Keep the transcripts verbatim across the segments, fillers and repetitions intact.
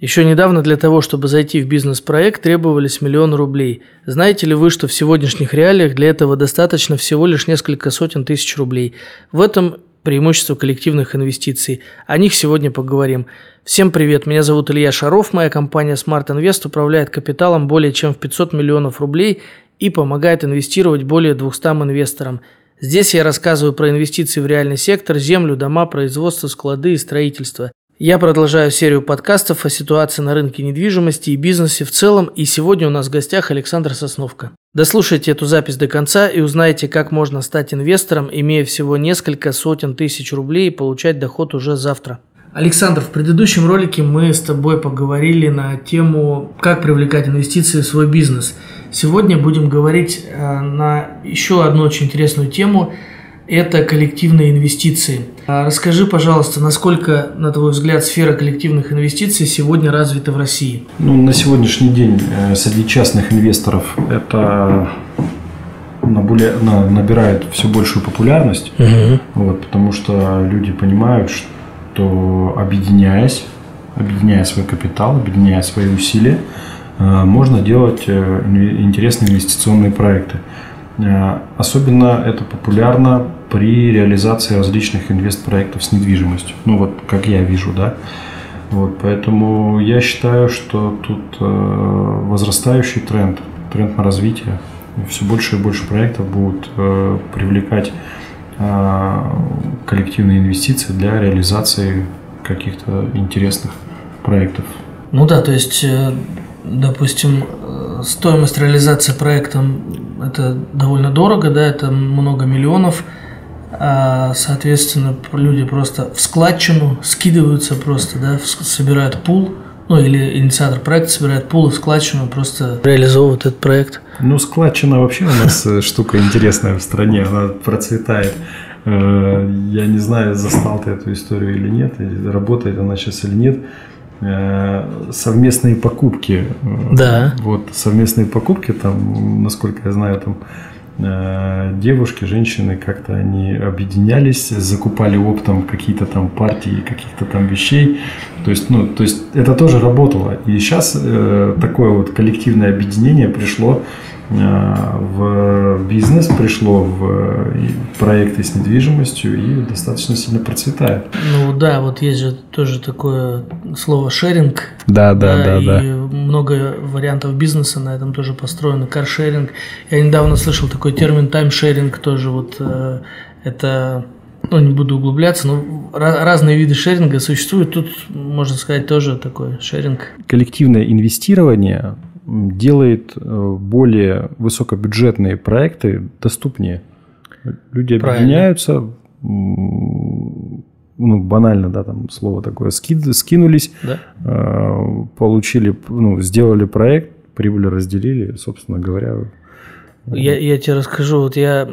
Еще недавно для того, чтобы зайти в бизнес-проект, требовались миллион рублей. Знаете ли вы, что в сегодняшних реалиях для этого достаточно всего лишь несколько сотен тысяч рублей? В этом преимущество коллективных инвестиций. О них сегодня поговорим. Всем привет, меня зовут Илья Шаров, моя компания Smart Invest управляет капиталом более чем в пятьсот миллионов рублей и помогает инвестировать более двухстам инвесторам. Здесь я рассказываю про инвестиции в реальный сектор, землю, дома, производство, склады и строительство. Я продолжаю серию подкастов о ситуации на рынке недвижимости и бизнесе в целом, и сегодня у нас в гостях Александр Сосновка. Дослушайте эту запись до конца и узнаете, как можно стать инвестором, имея всего несколько сотен тысяч рублей и получать доход уже завтра. Александр, в предыдущем ролике мы с тобой поговорили на тему, как привлекать инвестиции в свой бизнес. Сегодня будем говорить на еще одну очень интересную тему. Это коллективные инвестиции. Расскажи, пожалуйста, насколько, на твой взгляд, сфера коллективных инвестиций сегодня развита в России? Ну, на сегодняшний день среди частных инвесторов это набирает все большую популярность, угу. вот, потому что люди понимают, что объединяясь, объединяя свой капитал, объединяя свои усилия, можно делать интересные инвестиционные проекты. Особенно это популярно при реализации различных инвестпроектов с недвижимостью. Ну вот, как я вижу, да. Вот, поэтому я считаю, что тут возрастающий тренд, тренд на развитие. Все больше и больше проектов будут привлекать коллективные инвестиции для реализации каких-то интересных проектов. Ну да, то есть, допустим, стоимость реализации проекта это довольно дорого, да, это много миллионов, а, соответственно, люди просто в складчину скидываются просто, да, в, собирают пул, ну или инициатор проекта собирает пул и в складчину просто реализовывают этот проект. Ну, складчина вообще у нас штука интересная в стране, она процветает. Я не знаю, застал ты эту историю или нет, работает она сейчас или нет. Совместные покупки. Да. Вот совместные покупки, там, насколько я знаю, там э, девушки, женщины как-то они объединялись, закупали оптом какие-то там партии, каких-то там вещей. То есть, ну, то есть это тоже работало. И сейчас э, такое вот коллективное объединение пришло э, в бизнес, пришло в, в проекты с недвижимостью и достаточно сильно процветает. Ну да, вот есть же тоже такое слово шеринг. Да, да, да, да. И да. много вариантов бизнеса на этом тоже построено. Каршеринг. Я недавно слышал такой термин таймшеринг тоже. Вот э, это, ну не буду углубляться, но ra- разные виды шеринга существуют. Тут, можно сказать, тоже такой шеринг. Коллективное инвестирование делает более высокобюджетные проекты доступнее. Люди Правильно. объединяются. Ну, банально, да, там слово такое, скид, скинулись, да? э, получили, ну, сделали проект, прибыль разделили, собственно говоря. Я, я тебе расскажу, вот я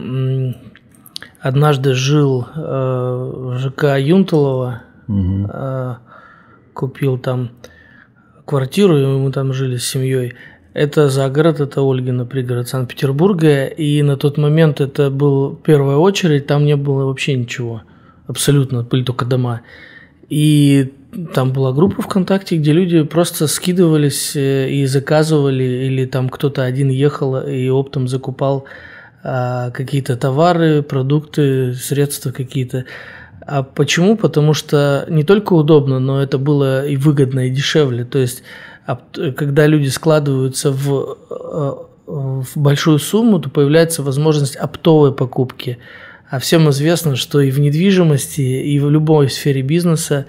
однажды жил э, в ЖК Юнтолова, угу. э, купил там квартиру, и мы там жили с семьей. Это загород, это Ольгина, пригород Санкт-Петербурга, и на тот момент это была первая очередь, там не было вообще ничего. Абсолютно, были только дома. И там была группа ВКонтакте, где люди просто скидывались и заказывали, или там кто-то один ехал и оптом закупал а, какие-то товары, продукты, средства какие-то. А почему? Потому что не только удобно, но это было и выгодно, и дешевле. То есть, когда люди складываются в, в большую сумму, то появляется возможность оптовой покупки. А всем известно, что и в недвижимости, и в любой сфере бизнеса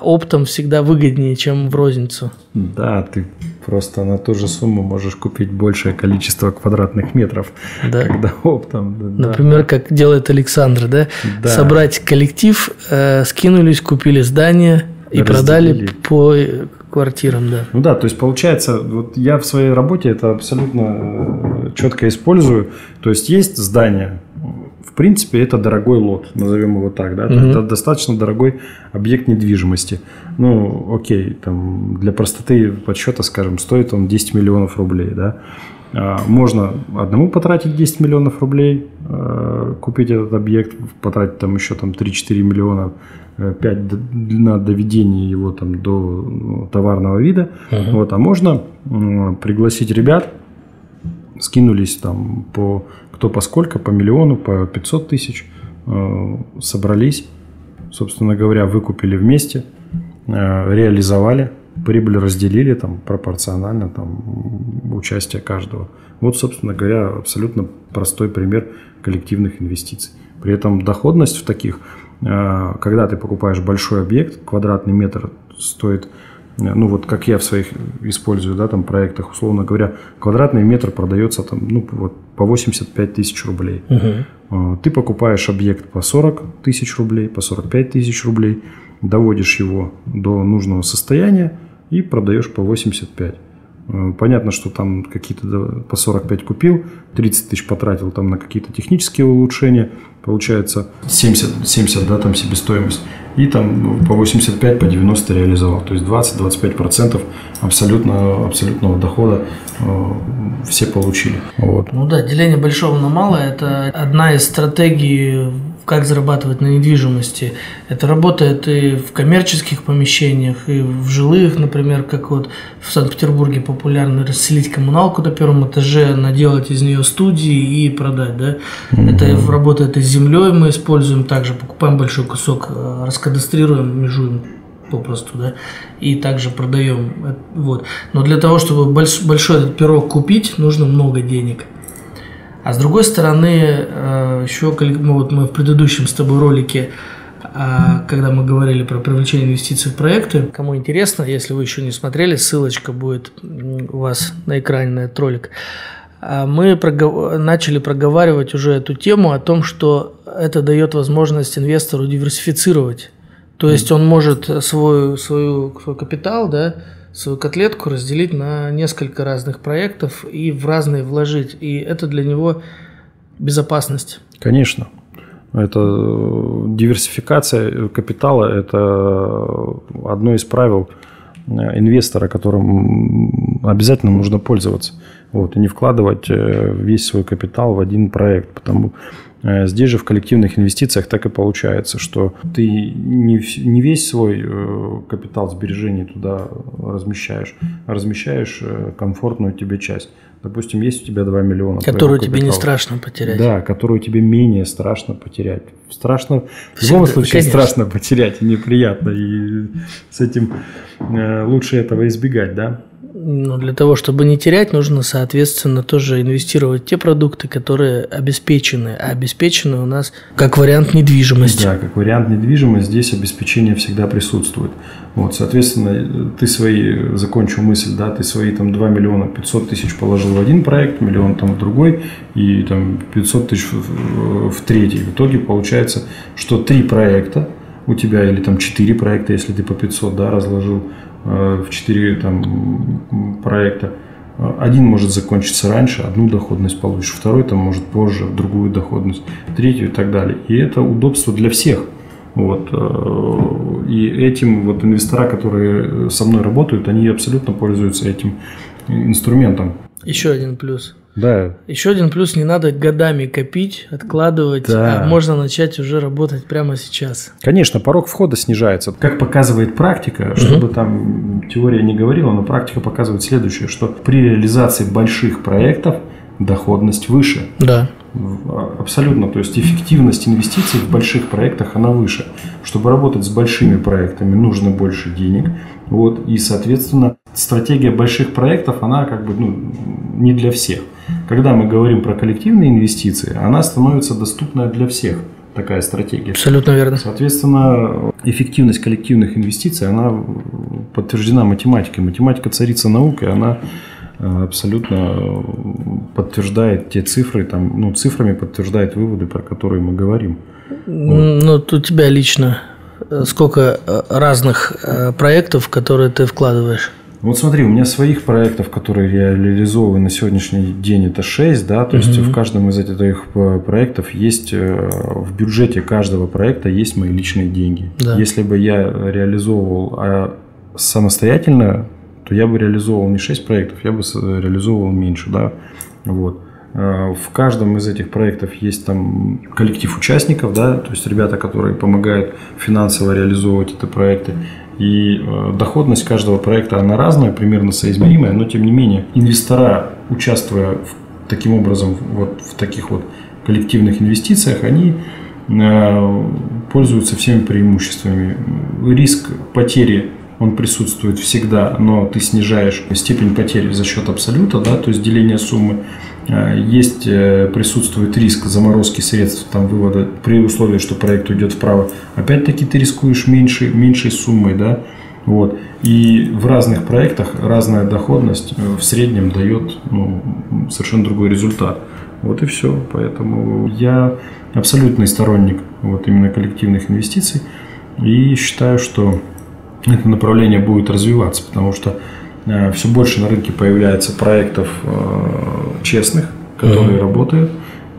оптом всегда выгоднее, чем в розницу. Да, ты просто на ту же сумму можешь купить большее количество квадратных метров, да. когда оптом. Да. Например, как делает Александр, да? да. Собрать коллектив, э, скинулись, купили здание и разделили. Продали по квартирам, да. Ну да, то есть получается, вот я в своей работе это абсолютно четко использую. То есть есть здание. В принципе, это дорогой лот, назовем его так, да? Mm-hmm. Это достаточно дорогой объект недвижимости. Ну, окей, там, для простоты подсчета, скажем, стоит он десять миллионов рублей, да? Можно одному потратить десять миллионов рублей, купить этот объект, потратить там еще там три-четыре миллиона, пять на доведение его там до товарного вида. Uh-huh. Вот, а можно пригласить ребят, скинулись там по кто по сколько, по миллиону, по пятьсот тысяч, собрались, собственно говоря, выкупили вместе, реализовали. Прибыль разделили там пропорционально там, участие каждого. Вот, собственно говоря, абсолютно простой пример коллективных инвестиций. При этом доходность в таких, когда ты покупаешь большой объект, квадратный метр стоит, ну вот как я в своих использую, да, там проектах, условно говоря, квадратный метр продается там, ну, вот, по восемьдесят пять тысяч рублей. Угу. Ты покупаешь объект по сорок тысяч рублей, по сорок пять тысяч рублей, доводишь его до нужного состояния и продаешь по восемьдесят пять. Понятно, что там какие-то по сорок пять купил, тридцать тысяч потратил там на какие-то технические улучшения, получается семьдесят, семьдесят, да, там себестоимость, и там по восемьдесят пять, по девяносто реализовал. То есть двадцать-двадцать пять процентов абсолютно, абсолютного дохода э, все получили. Вот. Ну да, деление большого на малое – это одна из стратегий, как зарабатывать на недвижимости. Это работает и в коммерческих помещениях, и в жилых, например, как вот в Санкт-Петербурге популярно расселить коммуналку на первом этаже, наделать из нее студии и продать, да? Mm-hmm. Это работает и с землей, мы используем также, покупаем большой кусок, раскадастрируем, межуем попросту, да, и также продаем. Вот. Но для того, чтобы большой этот пирог купить, нужно много денег. А с другой стороны, еще мы, вот мы в предыдущем с тобой ролике, когда мы говорили про привлечение инвестиций в проекты, кому интересно, если вы еще не смотрели, ссылочка будет у вас на экране на этот ролик, мы прогов... начали проговаривать уже эту тему о том, что это дает возможность инвестору диверсифицировать. То есть он может свой, свой, свой капитал, да, свою котлетку разделить на несколько разных проектов и в разные вложить. И это для него безопасность. Конечно. Это диверсификация капитала – это одно из правил инвестора, которым обязательно нужно пользоваться. Вот. И не вкладывать весь свой капитал в один проект. Потому здесь же в коллективных инвестициях так и получается, что ты не, не весь свой капитал сбережений туда размещаешь, а размещаешь комфортную тебе часть. Допустим, есть у тебя два миллиона. Которую тебе капитала. Не страшно потерять. Да, которую тебе менее страшно потерять. Страшно, в любом случае, конечно. Страшно потерять, и неприятно. И с этим лучше этого избегать, да? Но для того, чтобы не терять, нужно, соответственно, тоже инвестировать в те продукты, которые обеспечены. А обеспечены у нас как вариант недвижимости. Да, как вариант недвижимости здесь обеспечение всегда присутствует. Вот, соответственно, ты свои, закончу мысль, да, ты свои там два миллиона пятьсот тысяч положил в один проект, миллион там в другой и там пятьсот тысяч в, в третий. В итоге получается, что три проекта у тебя или там четыре проекта, если ты по пятьсот, да, разложил, в четыре там проекта. Один может закончиться раньше, одну доходность получишь, второй там может позже, другую доходность, третью и так далее. И это удобство для всех. Вот. И этим вот инвестора, которые со мной работают, они абсолютно пользуются этим инструментом. Еще один плюс. Да. Еще один плюс, не надо годами копить, откладывать, да. А можно начать уже работать прямо сейчас. Конечно, порог входа снижается. Как показывает практика, угу. Чтобы там теория не говорила, но практика показывает следующее, что при реализации больших проектов доходность выше. Да. Абсолютно, то есть эффективность инвестиций в больших проектах, она выше. Чтобы работать с большими проектами, нужно больше денег. Вот, и, соответственно, стратегия больших проектов, она как бы, ну, не для всех. Когда мы говорим про коллективные инвестиции, она становится доступна для всех, такая стратегия. Абсолютно верно. Соответственно, эффективность коллективных инвестиций, она подтверждена математикой. Математика царица науки, она абсолютно подтверждает те цифры, там, ну, цифрами подтверждает выводы, про которые мы говорим. Ну, вот. У тебя лично сколько разных проектов, которые ты вкладываешь? Вот смотри, у меня своих проектов, которые реализованы на сегодняшний день, это шесть, да, то mm-hmm. есть в каждом из этих проектов есть, в бюджете каждого проекта есть мои личные деньги. Да. Если бы я реализовывал самостоятельно то я бы реализовал не шесть проектов, я бы реализовал меньше. Да? Вот. В каждом из этих проектов есть там коллектив участников, да, то есть ребята, которые помогают финансово реализовывать эти проекты. И доходность каждого проекта, она разная, примерно соизмеримая, но тем не менее инвестора, участвуя в, таким образом вот в таких вот коллективных инвестициях, они э, пользуются всеми преимуществами. Риск потери, он присутствует всегда, но ты снижаешь степень потери за счет абсолюта, да, то есть деления суммы. Есть, присутствует риск заморозки средств, там, вывода, при условии, что проект уйдет вправо. Опять-таки ты рискуешь меньше, меньшей суммой. Да? Вот. И в разных проектах разная доходность в среднем дает, ну, совершенно другой результат. Вот и все. Поэтому я абсолютный сторонник вот, именно коллективных инвестиций. И считаю, что это направление будет развиваться, потому что все больше на рынке появляется проектов э, честных, которые mm-hmm. работают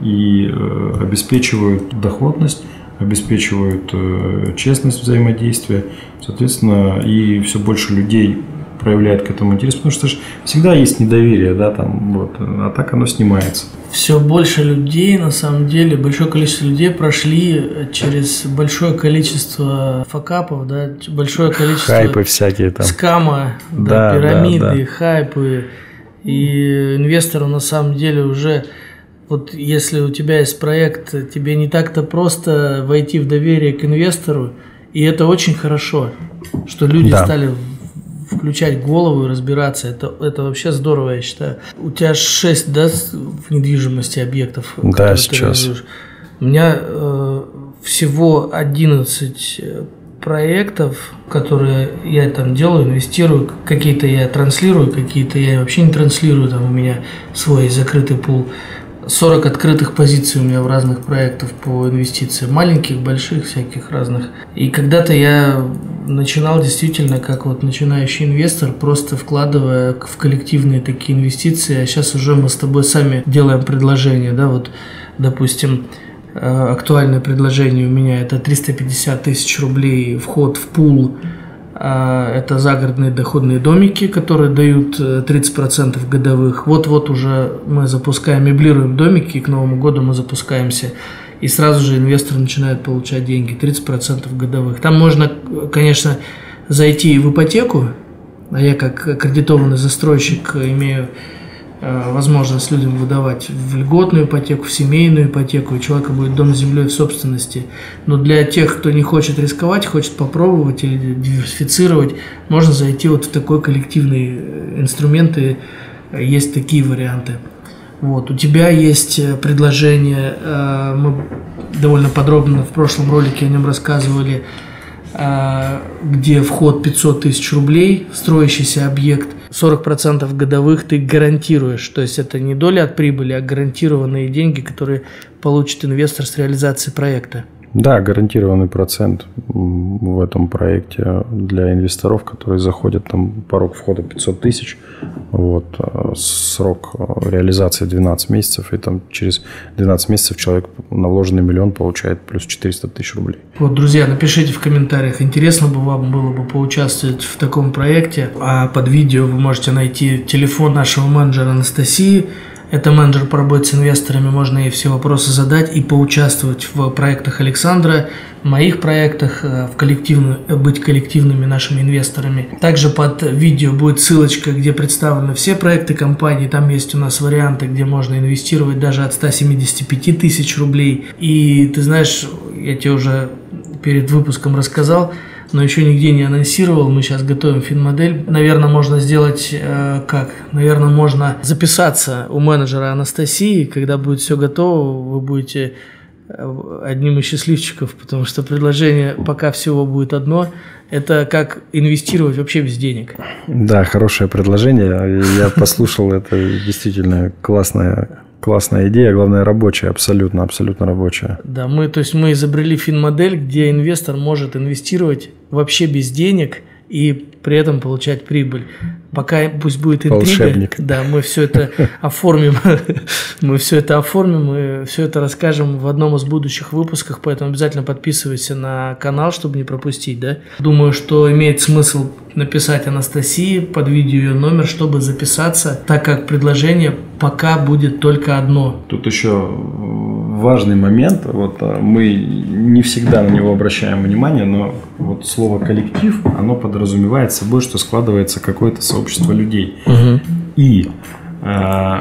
и э, обеспечивают доходность, обеспечивают э, честность взаимодействия. Соответственно, и все больше людей проявляет к этому интерес, потому что всегда есть недоверие, да, там, вот, а так оно снимается. Все больше людей, на самом деле, большое количество людей прошли через большое количество факапов, да, большое количество хайпы всякие там, скама, да, да, пирамиды, да, да. хайпы, и инвестору на самом деле уже, вот если у тебя есть проект, тебе не так-то просто войти в доверие к инвестору, и это очень хорошо, что люди да. стали включать голову и разбираться. Это, это вообще здорово, я считаю. У тебя шесть, да, в недвижимости объектов? Да, сейчас. У меня э, всего одиннадцать проектов, которые я там делаю, инвестирую. Какие-то я транслирую, какие-то я вообще не транслирую. Там у меня свой закрытый пул. сорок открытых позиций у меня в разных проектах по инвестициям. Маленьких, больших, всяких разных. И когда-то я начинал действительно как вот начинающий инвестор, просто вкладывая в коллективные такие инвестиции. А сейчас уже мы с тобой сами делаем предложение. Да, вот, допустим, актуальное предложение у меня – это триста пятьдесят тысяч рублей вход в пул. Это загородные доходные домики, которые дают тридцать процентов годовых. Вот-вот уже мы запускаем, меблируем домики, и к Новому году мы запускаемся. И сразу же инвесторы начинают получать деньги, тридцать процентов годовых. Там можно, конечно, зайти в ипотеку. А я как аккредитованный застройщик имею возможность людям выдавать в льготную ипотеку, в семейную ипотеку, и у человека будет дом с землей в собственности. Но для тех, кто не хочет рисковать, хочет попробовать или диверсифицировать, можно зайти вот в такой коллективный инструмент, и есть такие варианты. Вот. У тебя есть предложение, мы довольно подробно в прошлом ролике о нем рассказывали, где вход пятьсот тысяч рублей, строящийся объект, сорок процентов годовых ты гарантируешь. То есть это не доля от прибыли, а гарантированные деньги, которые получит инвестор с реализации проекта. Да, гарантированный процент в этом проекте для инвесторов, которые заходят, там порог входа пятьсот тысяч, вот, срок реализации двенадцать месяцев, и там через двенадцать месяцев человек на вложенный миллион получает плюс четыреста тысяч рублей. Вот, друзья, напишите в комментариях, интересно бы вам было бы поучаствовать в таком проекте. А под видео вы можете найти телефон нашего менеджера Анастасии. Это менеджер по работе с инвесторами, можно ей все вопросы задать и поучаствовать в проектах Александра, в моих проектах, в коллективную, быть коллективными нашими инвесторами. Также под видео будет ссылочка, где представлены все проекты компании, там есть у нас варианты, где можно инвестировать даже от ста семидесяти пяти тысяч рублей. И ты знаешь, я тебе уже перед выпуском рассказал, но еще нигде не анонсировал. Мы сейчас готовим финмодель. Наверное, можно сделать э, как? Наверное, можно записаться у менеджера Анастасии. Когда будет все готово, вы будете одним из счастливчиков, потому что предложение пока всего будет одно. Это как инвестировать вообще без денег. Да, хорошее предложение. Я послушал, это действительно классное. Классная идея, главное рабочая, абсолютно, абсолютно рабочая. Да, мы, то есть мы изобрели финмодель, где инвестор может инвестировать вообще без денег и при этом получать прибыль. Пока пусть будет интрига. Волшебник. Да, мы все это оформим, мы все это оформим и все это расскажем в одном из будущих выпусков, поэтому обязательно подписывайся на канал, чтобы не пропустить, да. Думаю, что имеет смысл написать Анастасии под видео ее номер, чтобы записаться, так как предложение пока будет только одно. Тут еще важный момент, вот мы не всегда на него обращаем внимание, но вот слово «коллектив», оно подразумевает собой, что складывается какое-то сообщество людей. Угу. И э,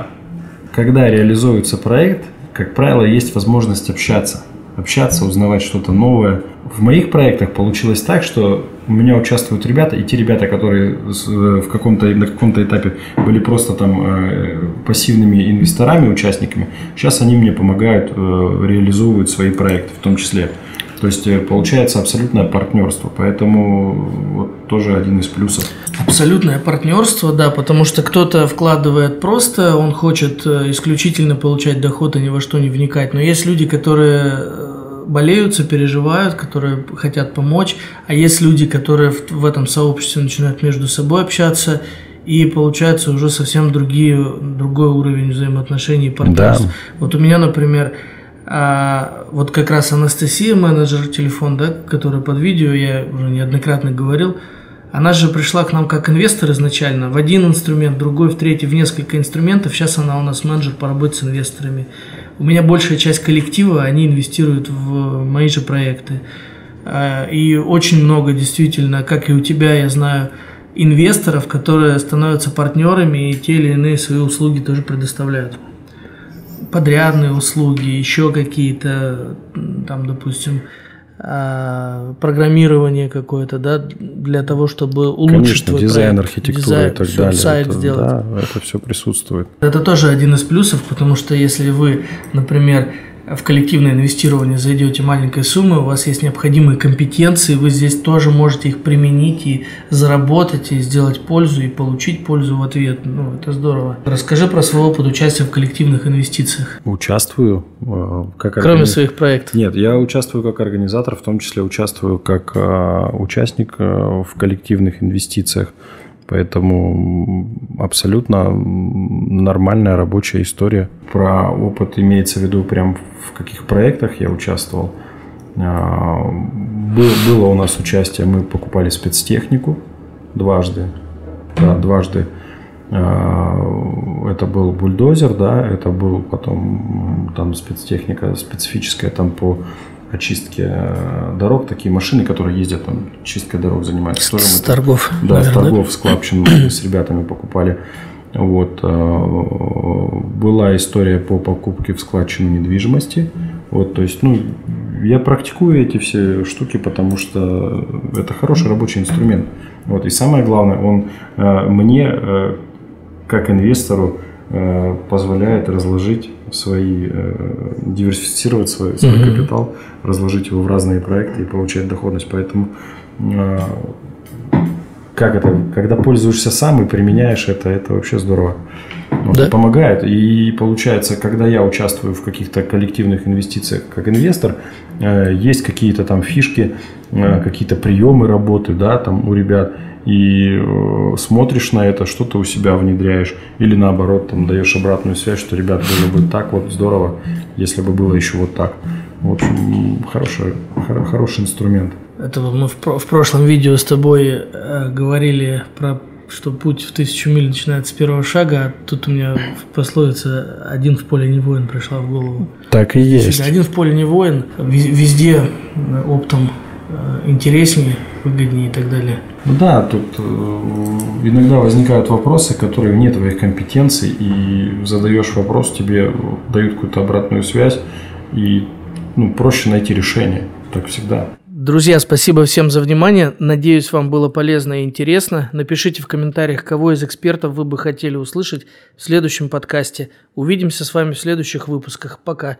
когда реализуется проект, как правило, есть возможность общаться, общаться, узнавать что-то новое. В моих проектах получилось так, что у меня участвуют ребята, и те ребята, которые в каком-то, на каком-то этапе были просто там э, пассивными инвесторами, участниками, сейчас они мне помогают, э, реализовывают свои проекты в том числе. То есть получается абсолютное партнерство, поэтому вот тоже один из плюсов. Абсолютное партнерство, да, потому что кто-то вкладывает просто, он хочет исключительно получать доход и ни во что не вникать, но есть люди, которые болеют, сопереживают, которые хотят помочь, а есть люди, которые в этом сообществе начинают между собой общаться, и получается уже совсем другие, другой уровень взаимоотношений и партнерств. Да. Вот у меня, например, а вот как раз Анастасия, менеджер, телефон, да, который под видео, я уже неоднократно говорил, она же пришла к нам как инвестор изначально, в один инструмент, другой, в третий, в несколько инструментов, сейчас она у нас менеджер по работе с инвесторами. У меня большая часть коллектива, они инвестируют в мои же проекты. И очень много действительно, как и у тебя, я знаю, инвесторов, которые становятся партнерами и те или иные свои услуги тоже предоставляют. Подрядные услуги, еще какие-то, там, допустим, программирование какое-то, да, для того, чтобы улучшить Конечно, дизайн, проект, архитектура дизайн, и так все, далее. Сайт это, сделать. Да, это все присутствует. Это тоже один из плюсов, потому что если вы, например, в коллективное инвестирование зайдете маленькой суммой, у вас есть необходимые компетенции, вы здесь тоже можете их применить и заработать, и сделать пользу, и получить пользу в ответ. Ну, это здорово. Расскажи про свой опыт участия в коллективных инвестициях. Участвую. Как Кроме организ... своих проектов. Нет, я участвую как организатор, в том числе участвую как участник в коллективных инвестициях. Поэтому абсолютно нормальная рабочая история. Про опыт имеется в виду, прям в каких проектах я участвовал. Было у нас участие, мы покупали спецтехнику дважды. Да, дважды. Это был бульдозер, да, это был потом там спецтехника специфическая там по очистки дорог, такие машины, которые ездят, там, чисткой дорог занимаются. С торгов. Да, с торгов, с клапчин, с ребятами покупали. Вот. Была история по покупке в складчину недвижимости. Вот, то есть, ну, я практикую эти все штуки, потому что это хороший рабочий инструмент. Вот. И самое главное, он мне, как инвестору, позволяет разложить свои, диверсифицировать свой, свой mm-hmm. капитал, разложить его в разные проекты и получать доходность. Поэтому как это, когда пользуешься сам и применяешь это, это вообще здорово. Вот, да. Помогает. И получается, когда я участвую в каких-то коллективных инвестициях как инвестор, есть какие-то там фишки, какие-то приемы работы, да, там у ребят. И смотришь на это, что-то у себя внедряешь. Или наоборот, там даешь обратную связь, что, ребят, было бы так, вот здорово, если бы было еще вот так. В общем, хороший, хороший инструмент. Это мы в, в прошлом видео с тобой э, говорили про, что путь в тысячу миль начинается с первого шага, а тут у меня пословица «один в поле не воин» пришла в голову. Так и есть. Один в поле не воин, везде оптом интереснее, выгоднее и так далее. Да, тут иногда возникают вопросы, которые вне твоих компетенций, и задаешь вопрос, тебе дают какую-то обратную связь, и ну, проще найти решение, так всегда. Друзья, спасибо всем за внимание. Надеюсь, вам было полезно и интересно. Напишите в комментариях, кого из экспертов вы бы хотели услышать в следующем подкасте. Увидимся с вами в следующих выпусках. Пока.